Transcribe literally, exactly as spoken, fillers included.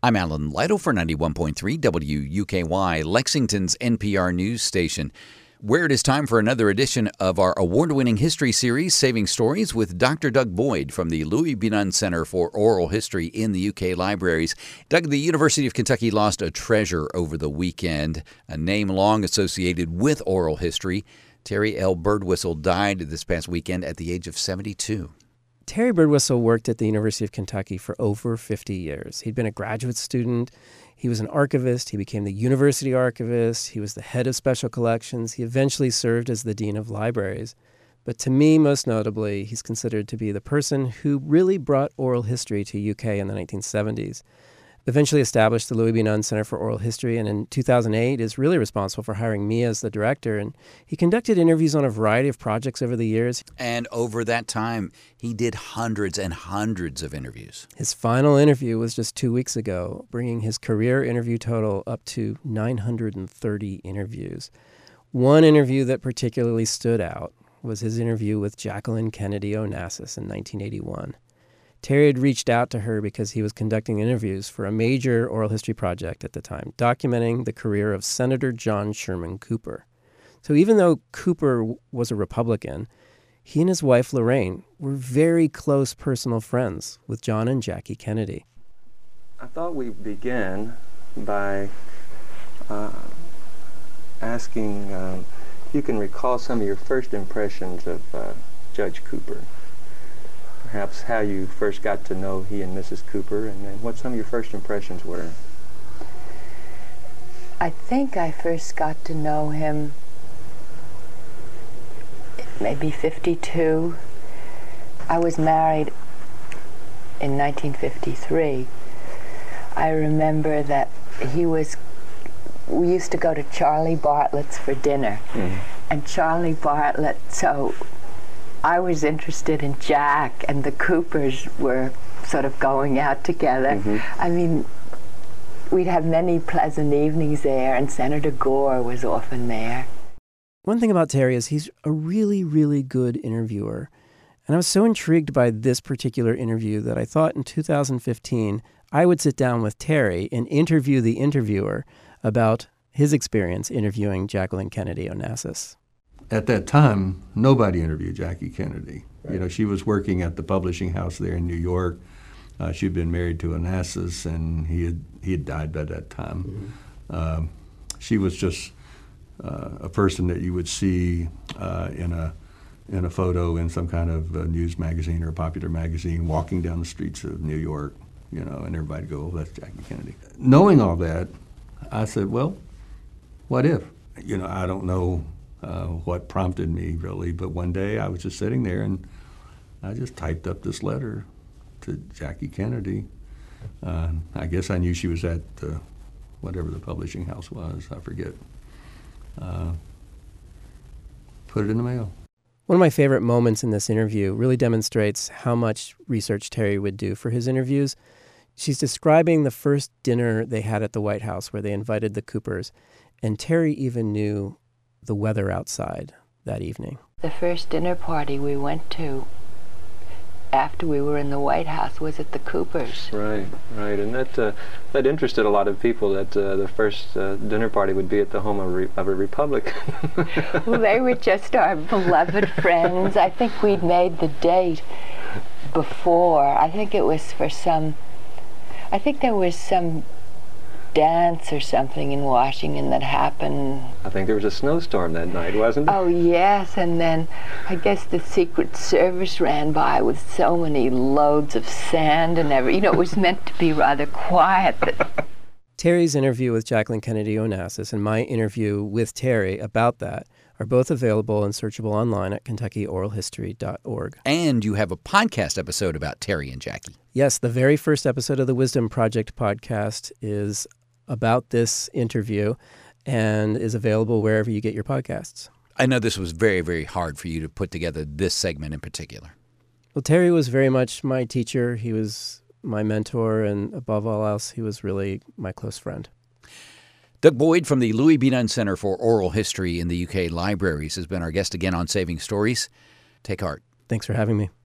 I'm Alan Lytle for ninety-one point three W U K Y, Lexington's N P R news station, where it is time for another edition of our award-winning history series, Saving Stories, with Doctor Doug Boyd from the Louis B. Nunn Center for Oral History in the U K libraries. Doug, the University of Kentucky lost a treasure over the weekend, a name long associated with oral history. Terry L. Birdwhistell died this past weekend at the age of seventy-two. Terry Birdwhistell worked at the University of Kentucky for over fifty years. He'd been a graduate student. He was an archivist. He became the university archivist. He was the head of special collections. He eventually served as the dean of libraries. But to me, most notably, he's considered to be the person who really brought oral history to U K in the nineteen seventies. Eventually established the Louis B. Nunn Center for Oral History, and in two thousand eight is really responsible for hiring me as the director. And he conducted interviews on a variety of projects over the years. And over that time, he did hundreds and hundreds of interviews. His final interview was just two weeks ago, bringing his career interview total up to nine hundred thirty interviews. One interview that particularly stood out was his interview with Jacqueline Kennedy Onassis in nineteen eighty-one. Terry had reached out to her because he was conducting interviews for a major oral history project at the time, documenting the career of Senator John Sherman Cooper. So even though Cooper was a Republican, he and his wife, Lorraine, were very close personal friends with John and Jackie Kennedy. I thought we'd begin by uh, asking um, if you can recall some of your first impressions of uh, Judge Cooper. Perhaps how you first got to know he and Missus Cooper, and then what some of your first impressions were. I think I first got to know him maybe fifty-two. I was married in nineteen fifty-three. I remember that he was, we used to go to Charlie Bartlett's for dinner, mm-hmm. and Charlie Bartlett, so I was interested in Jack, and the Coopers were sort of going out together. Mm-hmm. I mean, we'd have many pleasant evenings there, and Senator Gore was often there. One thing about Terry is he's a really, really good interviewer. And I was so intrigued by this particular interview that I thought in two thousand fifteen I would sit down with Terry and interview the interviewer about his experience interviewing Jacqueline Kennedy Onassis. At that time, nobody interviewed Jackie Kennedy. Right. You know, she was working at the publishing house there in New York. Uh, she'd been married to Onassis, and he had, he had died by that time. Mm-hmm. uh, she was just uh, a person that you would see uh, in a in a photo in some kind of a news magazine or a popular magazine, walking down the streets of New York. You know, and everybody would go, "Oh, that's Jackie Kennedy." Knowing all that, I said, "Well, what if?" You know, I don't know. Uh, what prompted me, really, but one day I was just sitting there and I just typed up this letter to Jackie Kennedy. Uh, I guess I knew she was at the, whatever the publishing house was, I forget. Uh, put it in the mail. One of my favorite moments in this interview really demonstrates how much research Terry would do for his interviews. She's describing the first dinner they had at the White House where they invited the Coopers, and Terry even knew the weather outside that evening. The first dinner party we went to after we were in the White House was at the Coopers. Right, right, and that uh, that interested a lot of people, that uh, the first uh, dinner party would be at the home of, re of a Republican. Well, they were just our beloved friends. I think we'd made the date before. I think it was for some, I think there was some dance or something in Washington that happened. I think there was a snowstorm that night, wasn't there? Oh, yes, and then I guess the Secret Service ran by with so many loads of sand and everything. You know, it was meant to be rather quiet. But Terry's interview with Jacqueline Kennedy Onassis and my interview with Terry about that are both available and searchable online at Kentucky Oral History dot org. And you have a podcast episode about Terry and Jackie. Yes, the very first episode of the Wisdom Project podcast is about this interview and is available wherever you get your podcasts. I know this was very, very hard for you to put together this segment in particular. Well, Terry was very much my teacher. He was my mentor, and above all else, he was really my close friend. Doug Boyd from the Louis B. Nunn Center for Oral History in the U K libraries has been our guest again on Saving Stories. Take heart. Thanks for having me.